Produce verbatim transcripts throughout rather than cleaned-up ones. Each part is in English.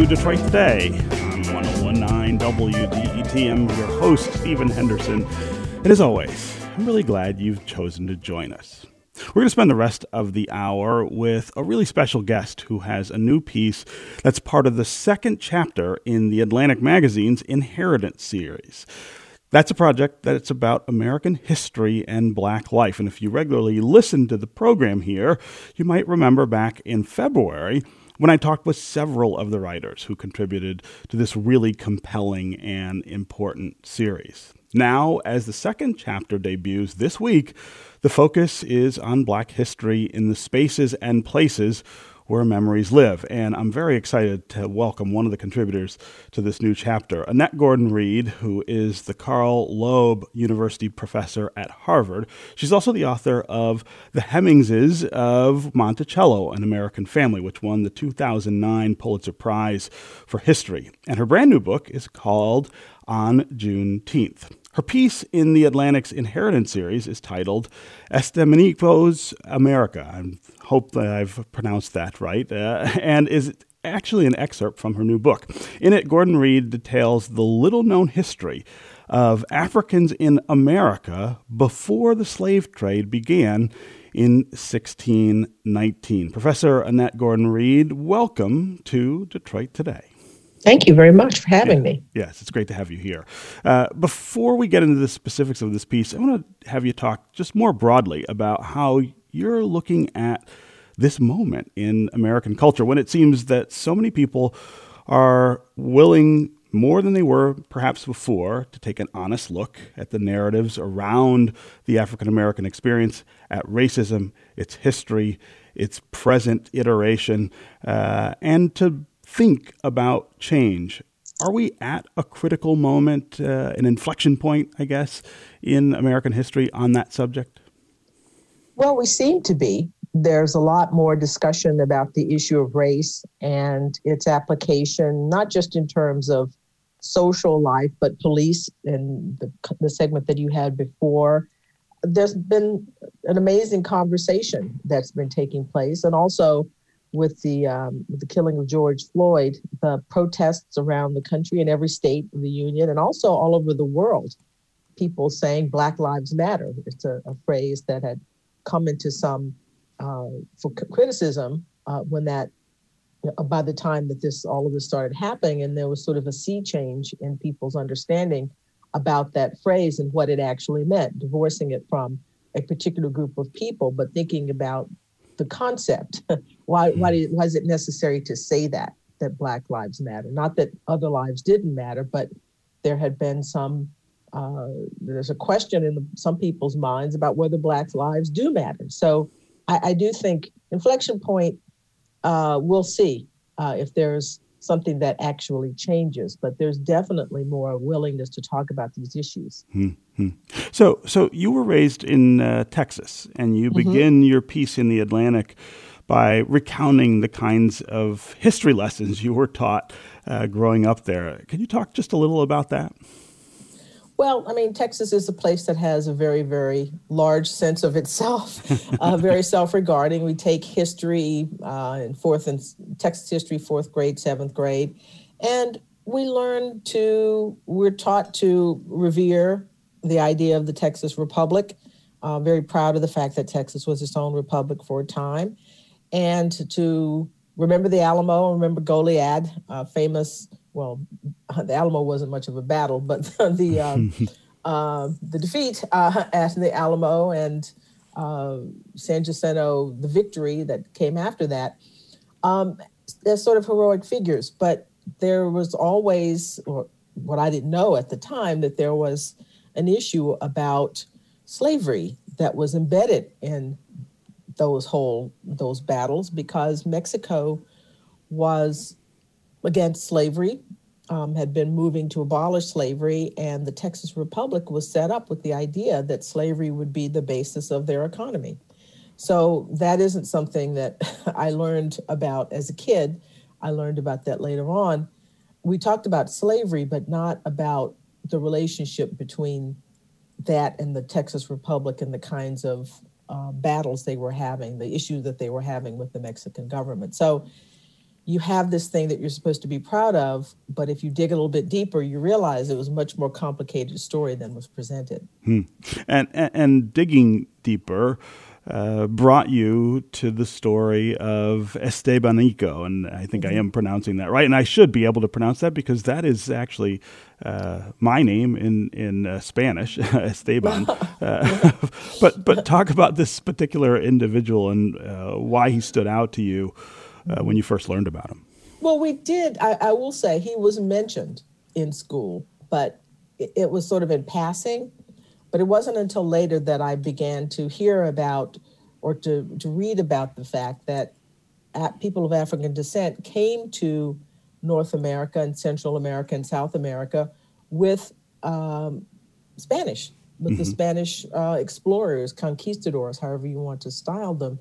to Detroit Today on one oh one point nine W D E T. I'm your host, Stephen Henderson. And as always, I'm really glad you've chosen to join us. We're going to spend the rest of the hour with a really special guest who has a new piece that's part of the second chapter in the Atlantic Magazine's Inheritance series. That's a project that's about American history and black life. And if you regularly listen to the program here, you might remember back in February when I talked with several of the writers who contributed to this really compelling and important series. Now, as the second chapter debuts this week, the focus is on black history in the spaces and places where memories live. And I'm very excited to welcome one of the contributors to this new chapter, Annette Gordon-Reed, who is the Carl Loeb University professor at Harvard. She's also the author of The Hemingses of Monticello, An American Family, which won the two thousand nine Pulitzer Prize for History. And her brand new book is called On Juneteenth. Her piece in the Atlantic's Inheritance series is titled Estebanico's America. I hope that I've pronounced that right, uh, and is actually an excerpt from her new book. In it, Gordon Reed details the little-known history of Africans in America before the slave trade began in sixteen nineteen. Professor Annette Gordon-Reed, welcome to Detroit Today. Thank you very much for having yeah. me. Yes, it's great to have you here. Uh, before we get into the specifics of this piece, I want to have you talk just more broadly about how you're looking at this moment in American culture when it seems that so many people are willing, more than they were perhaps before, to take an honest look at the narratives around the African-American experience, at racism, its history, its present iteration, uh, and to think about change. Are we at a critical moment, uh, an inflection point, I guess, in American history on that subject? Well, we seem to be. There's a lot more discussion about the issue of race and its application, not just in terms of social life, but police and the, the segment that you had before. There's been an amazing conversation that's been taking place, and also with the um, with the killing of George Floyd, the protests around the country in every state of the union, and also all over the world, people saying Black Lives Matter. It's a, a phrase that had come into some uh, for criticism uh, when that uh, by the time that this all of this started happening, and there was sort of a sea change in people's understanding about that phrase and what it actually meant, divorcing it from a particular group of people, but thinking about the concept. Why, why, did, why is it necessary to say that, that Black Lives Matter? Not that other lives didn't matter, but there had been some, uh, there's a question in the, some people's minds about whether Black lives do matter. So I, I do think inflection point, uh, we'll see uh, if there's something that actually changes, but there's definitely more willingness to talk about these issues. Mm-hmm. So so you were raised in uh, Texas, and you begin mm-hmm. your piece in The Atlantic by recounting the kinds of history lessons you were taught uh, growing up there. Can you talk just a little about that? Well, I mean, Texas is a place that has a very, very large sense of itself, uh, very self-regarding. We take history uh, in fourth and Texas history, fourth grade, seventh grade, and we learn to, we're taught to revere the idea of the Texas Republic. Uh, very proud of the fact that Texas was its own republic for a time, and to remember the Alamo, remember Goliad, uh, famous. Well, the Alamo wasn't much of a battle, but the um, uh, the defeat uh, at the Alamo and uh, San Jacinto, the victory that came after that, um, they're sort of heroic figures. But there was always, or what I didn't know at the time, that there was an issue about slavery that was embedded in those whole those battles, because Mexico was against slavery, um, had been moving to abolish slavery, and the Texas Republic was set up with the idea that slavery would be the basis of their economy. So that isn't something that I learned about as a kid. I learned about that later on. We talked about slavery, but not about the relationship between that and the Texas Republic and the kinds of uh, battles they were having, the issue that they were having with the Mexican government. So you have this thing that you're supposed to be proud of, but if you dig a little bit deeper, you realize it was a much more complicated story than was presented. Hmm. And, and and digging deeper uh, brought you to the story of Estebanico, and I think mm-hmm. I am pronouncing that right, and I should be able to pronounce that because that is actually uh, my name in in uh, Spanish, Esteban. uh, but but talk about this particular individual and uh, why he stood out to you. Uh, when you first learned about him? Well, we did. I, I will say he was mentioned in school, but it, it was sort of in passing. But it wasn't until later that I began to hear about or to, to read about the fact that people of African descent came to North America and Central America and South America with um, Spanish, with mm-hmm. the Spanish uh, explorers, conquistadors, however you want to style them.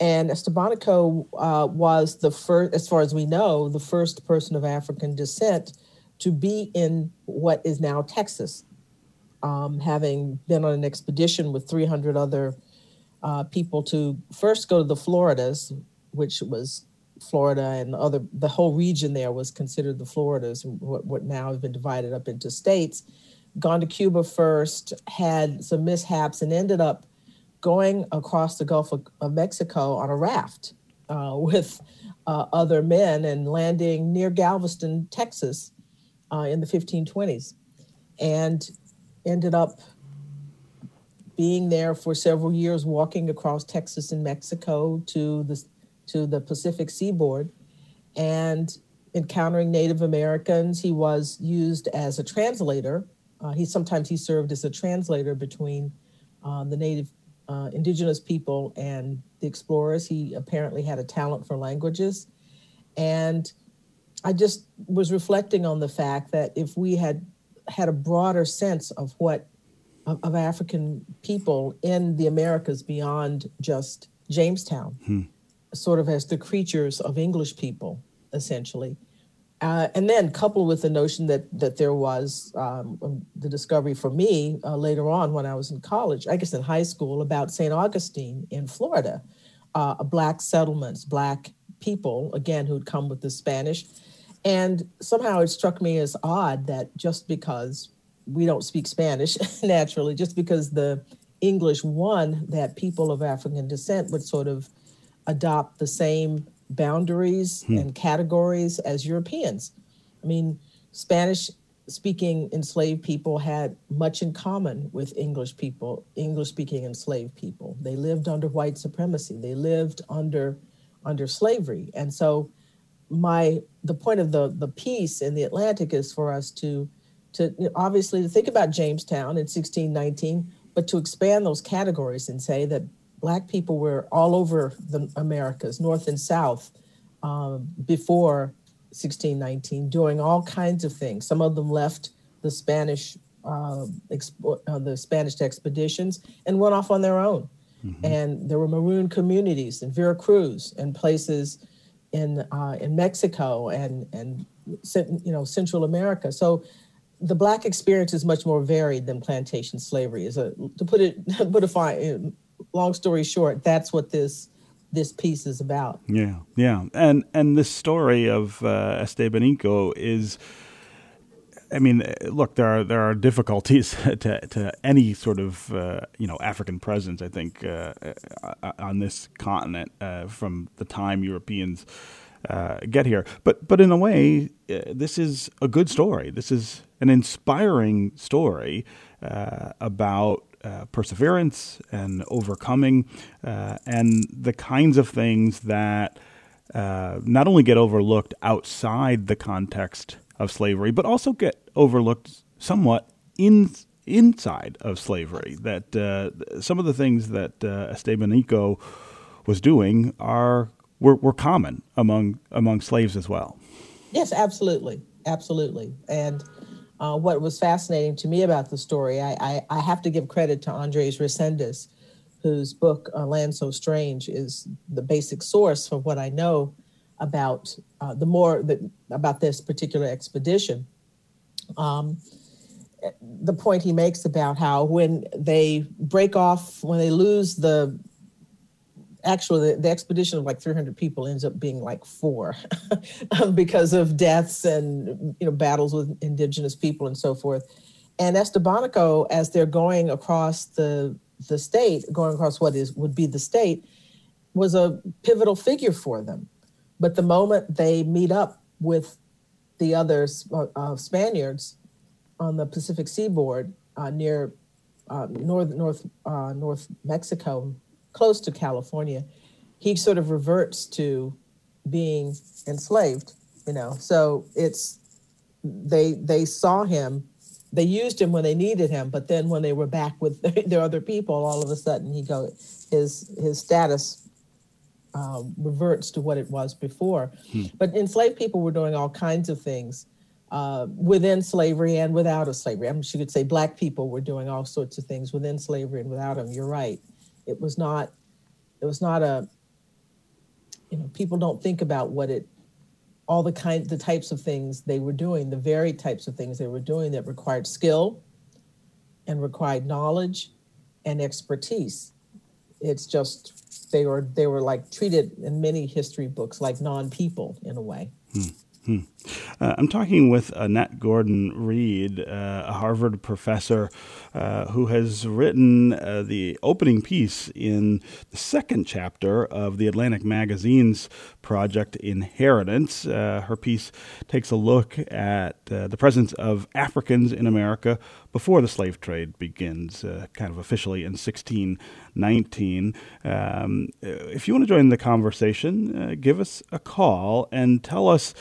And Estebanico uh, was the first, as far as we know, the first person of African descent to be in what is now Texas, um, having been on an expedition with three hundred other uh, people to first go to the Floridas, which was Florida and other, the whole region there was considered the Floridas, what, what now has been divided up into states, gone to Cuba first, had some mishaps and ended up going across the Gulf of, of Mexico on a raft uh, with uh, other men and landing near Galveston, Texas uh, in the fifteen twenties, and ended up being there for several years, walking across Texas and Mexico to the, to the Pacific seaboard and encountering Native Americans. He was used as a translator. Uh, he sometimes he served as a translator between uh, the Native Uh, indigenous people and the explorers. He apparently had a talent for languages. And I just was reflecting on the fact that if we had had a broader sense of what, of, of African people in the Americas beyond just Jamestown, hmm. sort of as the creatures of English people, essentially. Uh, and then coupled with the notion that that there was um, the discovery for me uh, later on when I was in college, I guess in high school, about Saint Augustine in Florida, uh, black settlements, black people, again, who'd come with the Spanish. And somehow it struck me as odd that just because we don't speak Spanish naturally, just because the English won, that people of African descent would sort of adopt the same boundaries hmm. and categories as Europeans. I mean, Spanish-speaking enslaved people had much in common with English people, English-speaking enslaved people. They lived under white supremacy. They lived under under slavery. And so my the point of the, the piece in the Atlantic is for us to, to you know, obviously to think about Jamestown in sixteen nineteen, but to expand those categories and say that Black people were all over the Americas, North and South, um, before sixteen nineteen, doing all kinds of things. Some of them left the Spanish uh, expo- uh, the Spanish expeditions and went off on their own. Mm-hmm. And there were maroon communities in Veracruz and places in uh, in Mexico and and you know Central America. So the Black experience is much more varied than plantation slavery. Is a to put it put a fine. Long story short, that's what this this piece is about. Yeah, yeah, and and this story of uh, Estebanico is, I mean, look, there are there are difficulties to to any sort of uh, you know African presence. I think uh, on this continent uh, from the time Europeans uh, get here, but but in a way, uh, this is a good story. This is an inspiring story uh, about. Uh, perseverance and overcoming uh, and the kinds of things that uh, not only get overlooked outside the context of slavery, but also get overlooked somewhat in, inside of slavery. That uh, some of the things that uh, Estebanico was doing are were, were common among among slaves as well. Yes, absolutely. Absolutely. And Uh, what was fascinating to me about the story, I, I, I have to give credit to Andres Resendiz, whose book, A Land So Strange, is the basic source for what I know about uh, the more that, about this particular expedition. Um, the point he makes about how when they break off, when they lose the actually the, the expedition of like three hundred people ends up being like four because of deaths and, you know, battles with indigenous people and so forth. And Estebanico, as they're going across the the state, going across what is would be the state, was a pivotal figure for them. But the moment they meet up with the other uh, Spaniards on the Pacific seaboard uh, near uh, north north uh, North Mexico, close to California, he sort of reverts to being enslaved. You know, so it's they they saw him. They used him when they needed him, but then when they were back with their other people, all of a sudden he go his his status uh, reverts to what it was before. Hmm. But enslaved people were doing all kinds of things uh, within slavery and without a slavery. I mean, you could say black people were doing all sorts of things within slavery and without them. You're right. It was not. It was not a. You know, people don't think about what it. all the kind, the types of things they were doing, the very types of things they were doing that required skill and required knowledge and expertise. It's just, they were they were like treated in many history books like non-people in a way. Hmm. Hmm. Uh, I'm talking with Annette Gordon-Reed, uh, a Harvard professor uh, who has written uh, the opening piece in the second chapter of the Atlantic Magazine's project Inheritance. Uh, her piece takes a look at uh, the presence of Africans in America before the slave trade begins, uh, kind of officially in sixteen nineteen. Um, if you want to join the conversation, uh, give us a call and tell us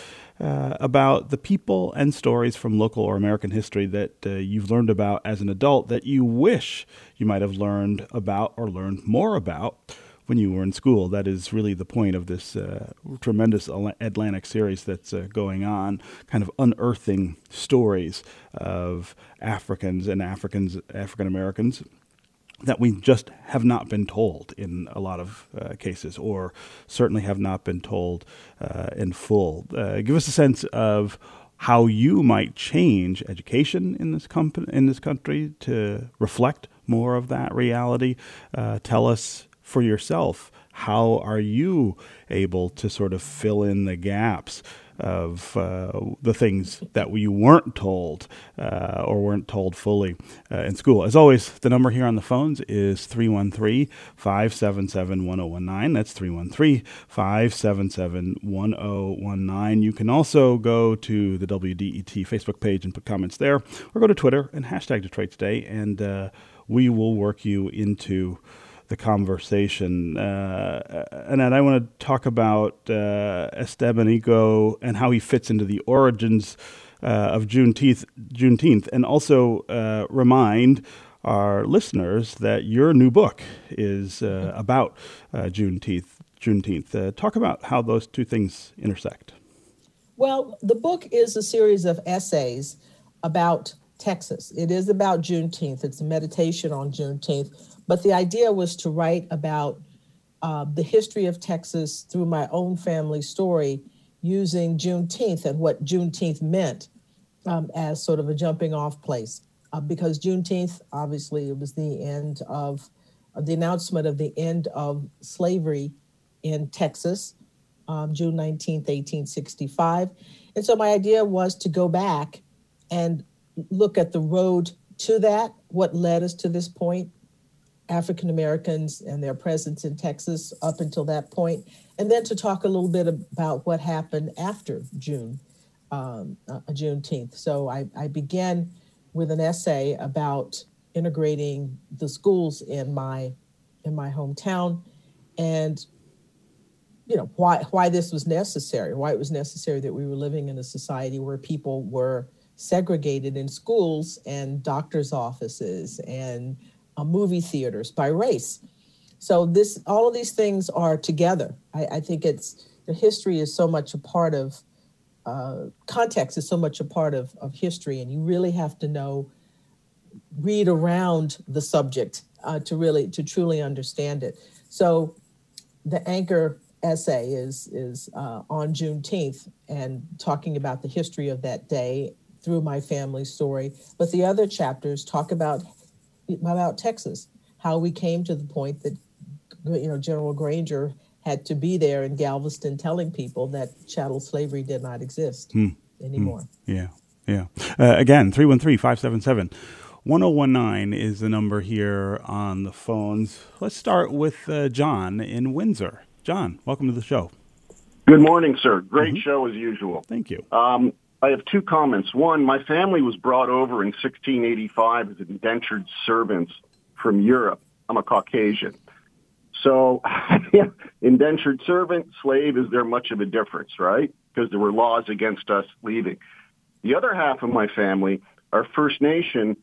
Uh, about the people and stories from local or American history that uh, you've learned about as an adult that you wish you might have learned about or learned more about when you were in school. That is really the point of this uh, tremendous Atlantic series that's uh, going on, kind of unearthing stories of Africans and Africans, African Americans, that we just have not been told in a lot of uh, cases, or certainly have not been told uh, in full. Uh, give us a sense of how you might change education in this com- in this country to reflect more of that reality. Uh, tell us for yourself, how are you able to sort of fill in the gaps of uh, the things that we weren't told uh, or weren't told fully uh, in school. As always, the number here on the phones is three one three, five seven seven, one zero one nine. That's three one three, five seven seven, one zero one nine. You can also go to the W D E T Facebook page and put comments there, or go to Twitter and hashtag Detroit Today, and uh, we will work you into the conversation. Uh, Annette, I want to talk about uh, Estebanico and how he fits into the origins uh, of Juneteenth, Juneteenth, and also uh, remind our listeners that your new book is uh, about uh, Juneteenth. Juneteenth. Uh, talk about how those two things intersect. Well, the book is a series of essays about Texas. It is about Juneteenth. It's a meditation on Juneteenth. But the idea was to write about uh, the history of Texas through my own family story, using Juneteenth and what Juneteenth meant um, as sort of a jumping off place. Uh, because Juneteenth, obviously, it was the end of uh, the announcement of the end of slavery in Texas, um, June nineteenth, eighteen sixty-five. And so my idea was to go back and look at the road to that, what led us to this point, African Americans and their presence in Texas up until that point, and then to talk a little bit about what happened after June, um, uh, Juneteenth. So I, I began with an essay about integrating the schools in my in my hometown, and you know why why this was necessary, why it was necessary that we were living in a society where people were segregated in schools and doctors' offices and Uh, movie theaters by race. So this, all of these things are together. I, I think it's, the history is so much a part of, uh, context is so much a part of, of history, and you really have to know, read around the subject uh, to really, to truly understand it. So the anchor essay is, is uh, on Juneteenth, and talking about the history of that day through my family story. But the other chapters talk about about Texas, how we came to the point that you know, General Granger had to be there in Galveston telling people that chattel slavery did not exist hmm. anymore. Hmm. Yeah, yeah. Uh, again, three one three, five seven seven, one oh one nine is the number here on the phones. Let's start with uh, John in Windsor. John, welcome to the show. Good morning, sir. Great mm-hmm. show as usual. Thank you. Um, I have two comments. One, my family was brought over in sixteen eighty-five as indentured servants from Europe. I'm a Caucasian. So indentured servant, slave, is there much of a difference, right? Because there were laws against us leaving. The other half of my family are First Nation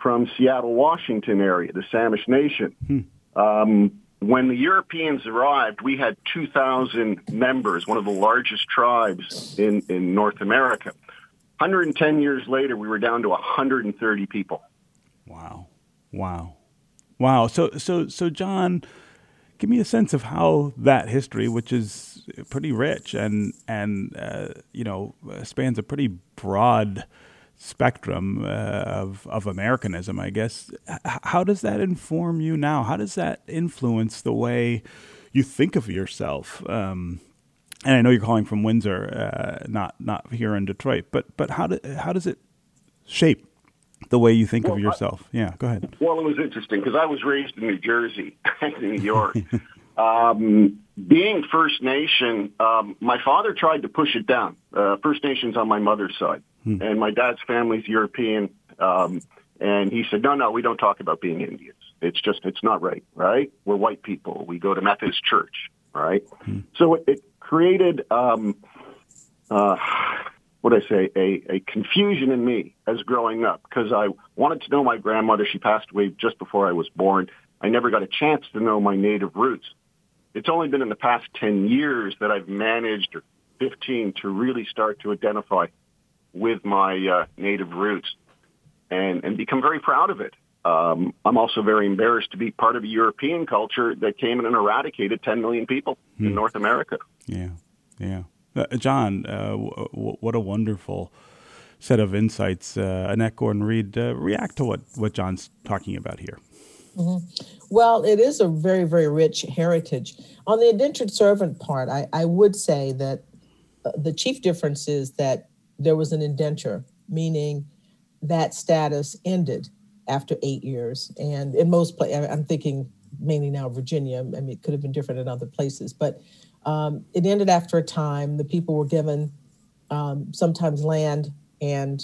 from Seattle, Washington area, the Samish Nation. Hmm. Um, when the Europeans arrived, we had two thousand members, one of the largest tribes in, in North America. one hundred ten years later, we were down to one hundred thirty people. Wow. Wow. Wow. So, so, so, John, give me a sense of how that history, which is pretty rich and and uh, you know spans a pretty broad spectrum uh, of of Americanism, I guess. H- how does that inform you now? How does that influence the way you think of yourself? Um, and I know you're calling from Windsor, uh, not not here in Detroit, but but how do, how does it shape the way you think well, of yourself? I, yeah, go ahead. Well, it was interesting because I was raised in New Jersey and New York. um, being First Nation, um, my father tried to push it down. Uh, First Nation's on my mother's side, hmm. and my dad's family's European. Um, and he said, no, no, we don't talk about being Indians. It's just, it's not right, right? We're white people. We go to Methodist church, right? Hmm. So it, it created... Um, uh, what I say, a, a confusion in me as growing up, because I wanted to know my grandmother. She passed away just before I was born. I never got a chance to know my native roots. It's only been in the past ten years that I've managed, or fifteen, to really start to identify with my uh, native roots and, and become very proud of it. Um, I'm also very embarrassed to be part of a European culture that came in and eradicated ten million people hmm. in North America. Yeah, yeah. Uh, John, uh, w- w- what a wonderful set of insights. Uh, Annette Gordon-Reed, uh, react to what, what John's talking about here. Mm-hmm. Well, it is a very, very rich heritage. On the indentured servant part, I, I would say that uh, the chief difference is that there was an indenture, meaning that status ended after eight years. And in most places, I'm thinking mainly now Virginia, I mean, it could have been different in other places, but Um, it ended after a time. The people were given um, sometimes land and,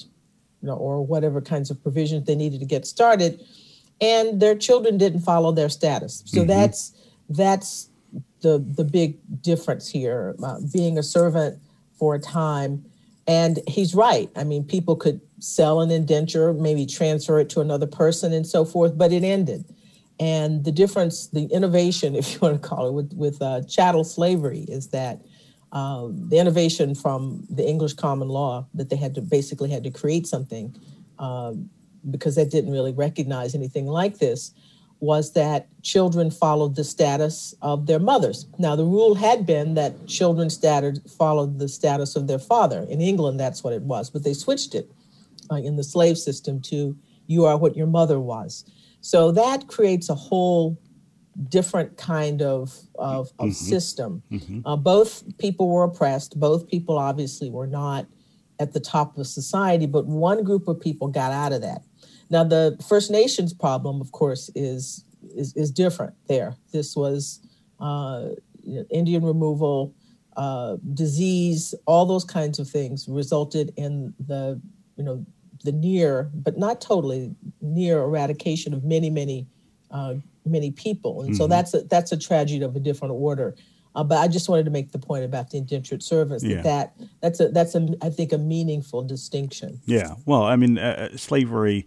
you know, or whatever kinds of provisions they needed to get started, and their children didn't follow their status. So mm-hmm. that's that's the the big difference here, uh, being a servant for a time. And he's right. I mean, people could sell an indenture, maybe transfer it to another person and so forth, but it ended. And the difference, the innovation, if you want to call it, with, with uh, chattel slavery is that um, the innovation from the English common law that they had to basically had to create something um, because they didn't really recognize anything like this, was that children followed the status of their mothers. Now, the rule had been that children's status followed the status of their father. In England, that's what it was, but they switched it uh, in the slave system to you are what your mother was. So that creates a whole different kind of of, of mm-hmm. system. Mm-hmm. Uh, both people were oppressed. Both people obviously were not at the top of society, but one group of people got out of that. Now, the First Nations problem, of course, is is, is different there. This was uh, Indian removal, uh, disease, all those kinds of things resulted in the, you know, the near, but not totally near eradication of many, many, uh, many people. And mm-hmm. so that's a, that's a tragedy of a different order. Uh, but I just wanted to make the point about the indentured servants. Yeah. That that's a, that's a, I think, a meaningful distinction. Yeah. Well, I mean, uh, slavery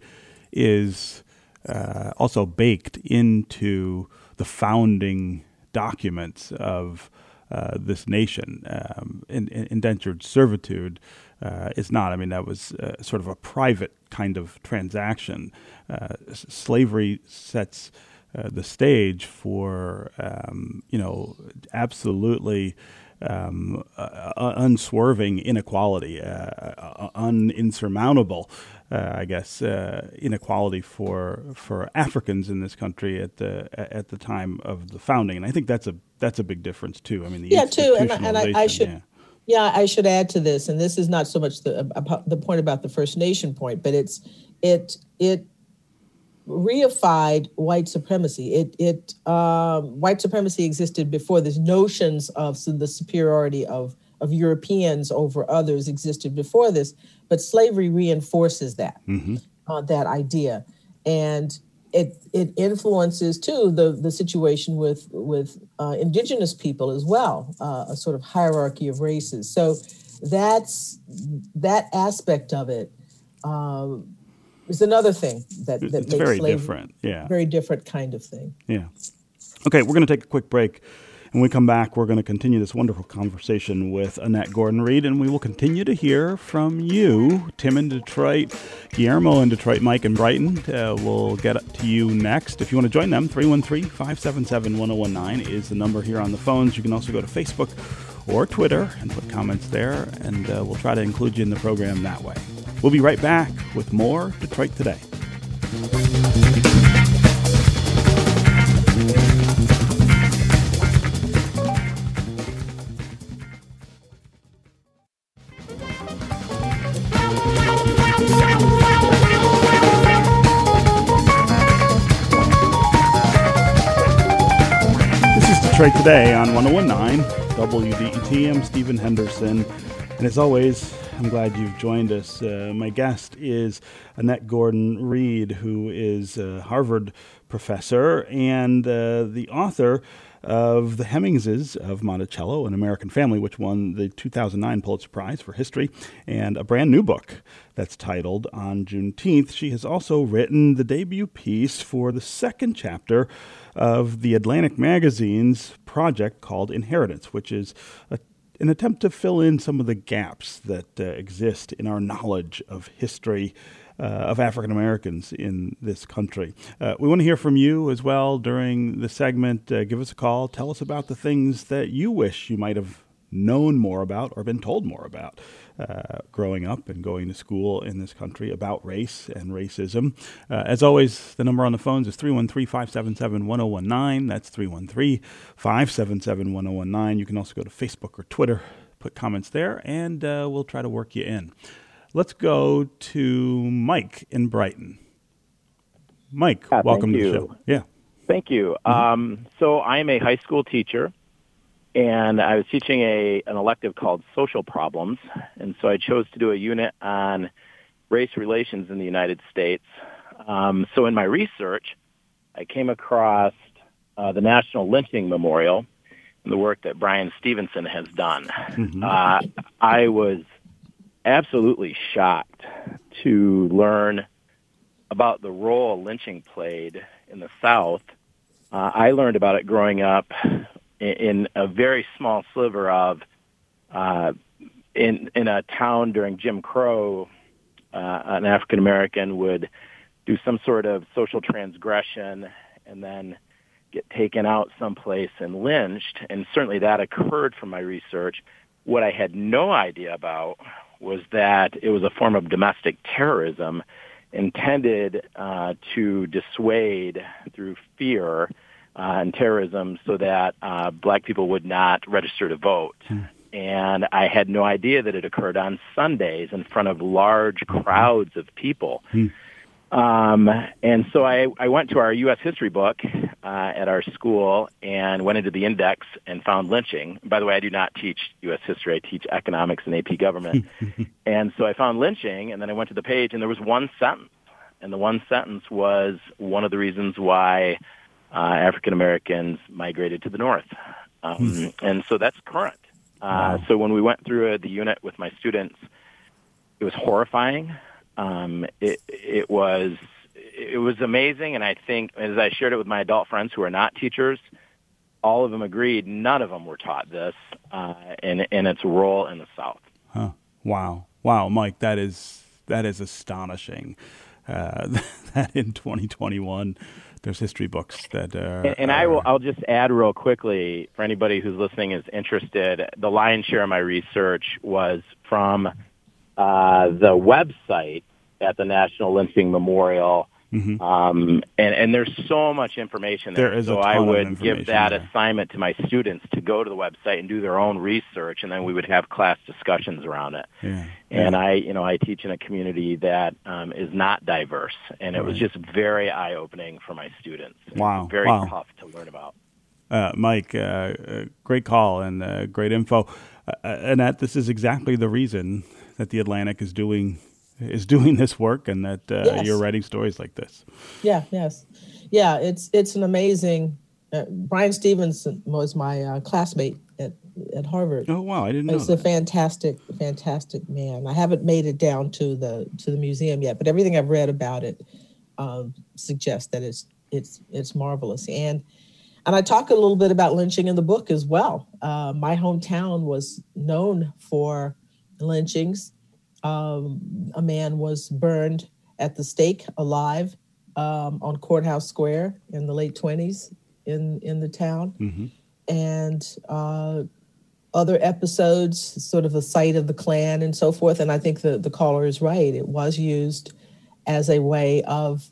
is uh, also baked into the founding documents of uh, this nation. Um, in, in indentured servitude Uh, it's not. I mean, that was uh, sort of a private kind of transaction. Uh, s- slavery sets uh, the stage for, um, you know, absolutely um, uh, unswerving inequality, uh, uninsurmountable, uh, I guess, uh, inequality for for Africans in this country at the at the time of the founding, and I think that's a that's a big difference too. I mean, the yeah, too, and, and I, I should. Yeah. Yeah, I should add to this, and this is not so much the about the point about the First Nation point, but it's it it reified white supremacy. It it um, white supremacy existed before. These notions of so the superiority of of Europeans over others existed before this, but slavery reinforces that mm-hmm. uh, that idea, and it it influences too the the situation with with uh, indigenous people as well, uh, a sort of hierarchy of races. So that's that aspect of it. Um, It's another thing that, that it's makes very different, yeah, very different kind of thing. Yeah. Okay, we're going to take a quick break. When we come back, we're going to continue this wonderful conversation with Annette Gordon-Reed, and we will continue to hear from you, Tim in Detroit, Guillermo in Detroit, Mike in Brighton. Uh, we'll get up to you next. If you want to join them, three one three, five seven seven, one zero one nine is the number here on the phones. You can also go to Facebook or Twitter and put comments there, and uh, we'll try to include you in the program that way. We'll be right back with more Detroit Today. Right today on one oh one nine W D E T. I'm Stephen Henderson, and as always, I'm glad you've joined us. Uh, my guest is Annette Gordon-Reed, who is a Harvard professor and uh, the author of The Hemingses of Monticello, An American Family, which won the two thousand nine Pulitzer Prize for History, and a brand new book that's titled On Juneteenth. She has also written the debut piece for the second chapter of the Atlantic Magazine's project called Inheritance, which is a, an attempt to fill in some of the gaps that uh, exist in our knowledge of history Uh, of African Americans in this country. Uh, we want to hear from you as well during the segment. Uh, give us a call. Tell us about the things that you wish you might have known more about or been told more about uh, growing up and going to school in this country about race and racism. Uh, as always, the number on the phones is three one three, five seven seven, one zero one nine. That's three one three, five seven seven, one zero one nine. You can also go to Facebook or Twitter, put comments there, and uh, we'll try to work you in. Let's go to Mike in Brighton. Mike, yeah, welcome to the show. Yeah, thank you. Mm-hmm. Um, so I'm a high school teacher, and I was teaching a an elective called Social Problems, and so I chose to do a unit on race relations in the United States. Um, so in my research, I came across uh, the National Lynching Memorial and the work that Bryan Stevenson has done. Mm-hmm. Uh, I was absolutely shocked to learn about the role lynching played in the South. Uh, I learned about it growing up in, in a very small sliver of uh, in in a town during Jim Crow. Uh, an African American would do some sort of social transgression and then get taken out someplace and lynched. And certainly that occurred from my research. What I had no idea about was that it was a form of domestic terrorism intended uh, to dissuade through fear uh, and terrorism so that uh, black people would not register to vote. Mm. And I had no idea that it occurred on Sundays in front of large crowds of people. Mm. Um, and so I, I went to our U S history book uh, at our school and went into the index and found lynching. By the way, I do not teach U S history. I teach economics and A P government. And so I found lynching, and then I went to the page, and there was one sentence. And the one sentence was one of the reasons why uh, African Americans migrated to the North. Um, and so that's current. Uh, wow. So when we went through uh, the unit with my students, it was horrifying. Um, it, it was, it was amazing. And I think as I shared it with my adult friends who are not teachers, all of them agreed. None of them were taught this, uh, and, and its role in the South. Huh. Wow. Wow. Mike, that is, that is astonishing. uh, that in twenty twenty-one there's history books that are... And, and I will, I'll just add real quickly, for anybody who's listening is interested, the lion's share of my research was from uh, the website at the National Lynching Memorial. Mm-hmm. Um, and, and there's so much information there. There is so I would give that there. assignment to my students to go to the website and do their own research, and then we would have class discussions around it. Yeah. And yeah. I, you know, I teach in a community that um, is not diverse, and it right. was just very eye-opening for my students. Wow, very wow. tough to learn about. Uh, Mike, uh, great call and uh, great info. Uh, Annette, this is exactly the reason that the Atlantic is doing. is doing this work and that uh, yes. you're writing stories like this. Yeah, yes. Yeah, it's it's an amazing... Uh, Bryan Stevenson was my uh, classmate at, at Harvard. Oh, wow, I didn't know He's that. a fantastic, fantastic man. I haven't made it down to the to the museum yet, but everything I've read about it um, suggests that it's it's it's marvelous. And and I talk a little bit about lynching in the book as well. Uh, my hometown was known for lynchings. Um, a man was burned at the stake alive um, on Courthouse Square in the late twenties in, in the town. Mm-hmm. And uh, other episodes, sort of the site of the Klan and so forth. And I think the, the caller is right. It was used as a way of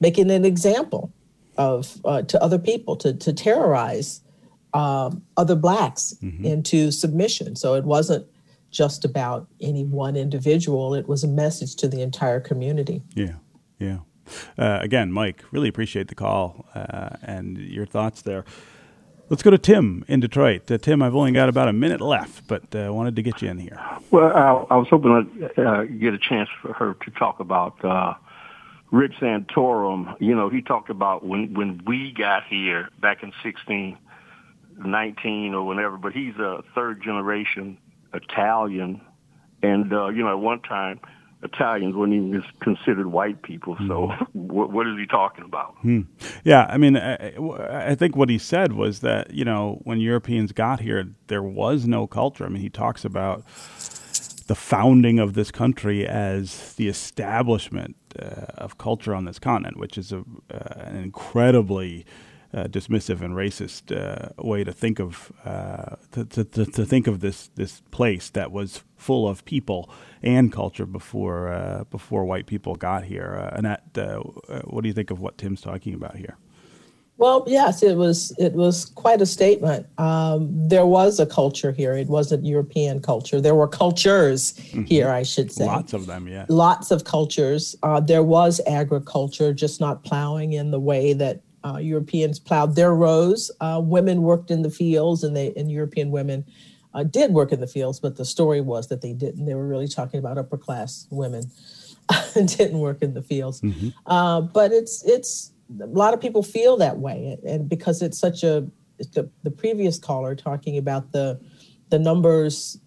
making an example of uh, to other people, to, to terrorize um, other Blacks mm-hmm. into submission. So it wasn't just about any one individual. It was a message to the entire community. Yeah, yeah. Uh, again, Mike, really appreciate the call uh, and your thoughts there. Let's go to Tim in Detroit. Uh, Tim, I've only got about a minute left, but I uh, wanted to get you in here. Well, I, I was hoping I'd uh, get a chance for her to talk about uh, Rick Santorum. You know, he talked about when, when we got here back in sixteen nineteen or whenever, but he's a third-generation Italian, and uh, you know, at one time, Italians weren't even considered white people. So, what, what is he talking about? Hmm. Yeah, I mean, I, I think what he said was that you know, when Europeans got here, there was no culture. I mean, he talks about the founding of this country as the establishment uh, of culture on this continent, which is a, uh, an incredibly Uh, dismissive and racist uh, way to think of uh, to, to, to think of this this place that was full of people and culture before uh, before white people got here. Uh, Annette, uh, what do you think of what Tim's talking about here? Well, yes, it was it was quite a statement. Um, there was a culture here. It wasn't European culture. There were cultures mm-hmm. here, I should say. Lots of them, yeah. Lots of cultures. Uh, there was agriculture, just not plowing in the way that Uh, Europeans plowed their rows. Uh, women worked in the fields, and they and European women uh, did work in the fields. But the story was that they didn't. They were really talking about upper class women didn't work in the fields. Mm-hmm. Uh, but it's it's a lot of people feel that way, and because it's such a the, the previous caller talking about the the numbers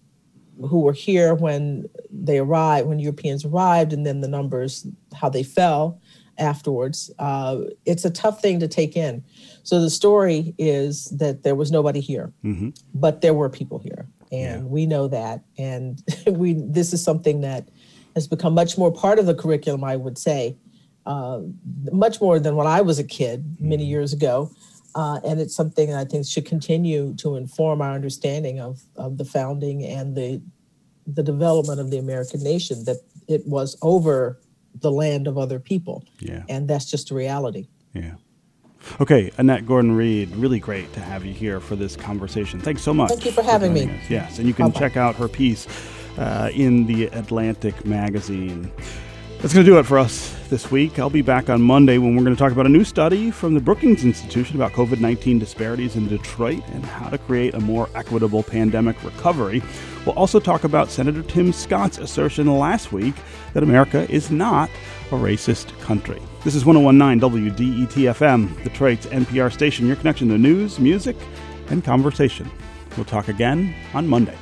who were here when they arrived, when Europeans arrived, and then the numbers how they fell afterwards. Uh, it's a tough thing to take in. So the story is that there was nobody here, mm-hmm. but there were people here. And yeah. we know that. And we this is something that has become much more part of the curriculum, I would say, uh, much more than when I was a kid mm-hmm. many years ago. Uh, and it's something that I think should continue to inform our understanding of, of the founding and the the development of the American nation, that it was over the land of other people. Yeah. And that's just a reality. Yeah. Okay, Annette Gordon-Reed, really great to have you here for this conversation. Thanks so much. Thank you for having me. Us. Yes, and you can Bye-bye. check out her piece uh, in the Atlantic Magazine. That's going to do it for us this week. I'll be back on Monday when we're going to talk about a new study from the Brookings Institution about covid nineteen disparities in Detroit and how to create a more equitable pandemic recovery. We'll also talk about Senator Tim Scott's assertion last week that America is not a racist country. This is one oh one point nine W D E T F M, Detroit's N P R station, your connection to news, music, and conversation. We'll talk again on Monday.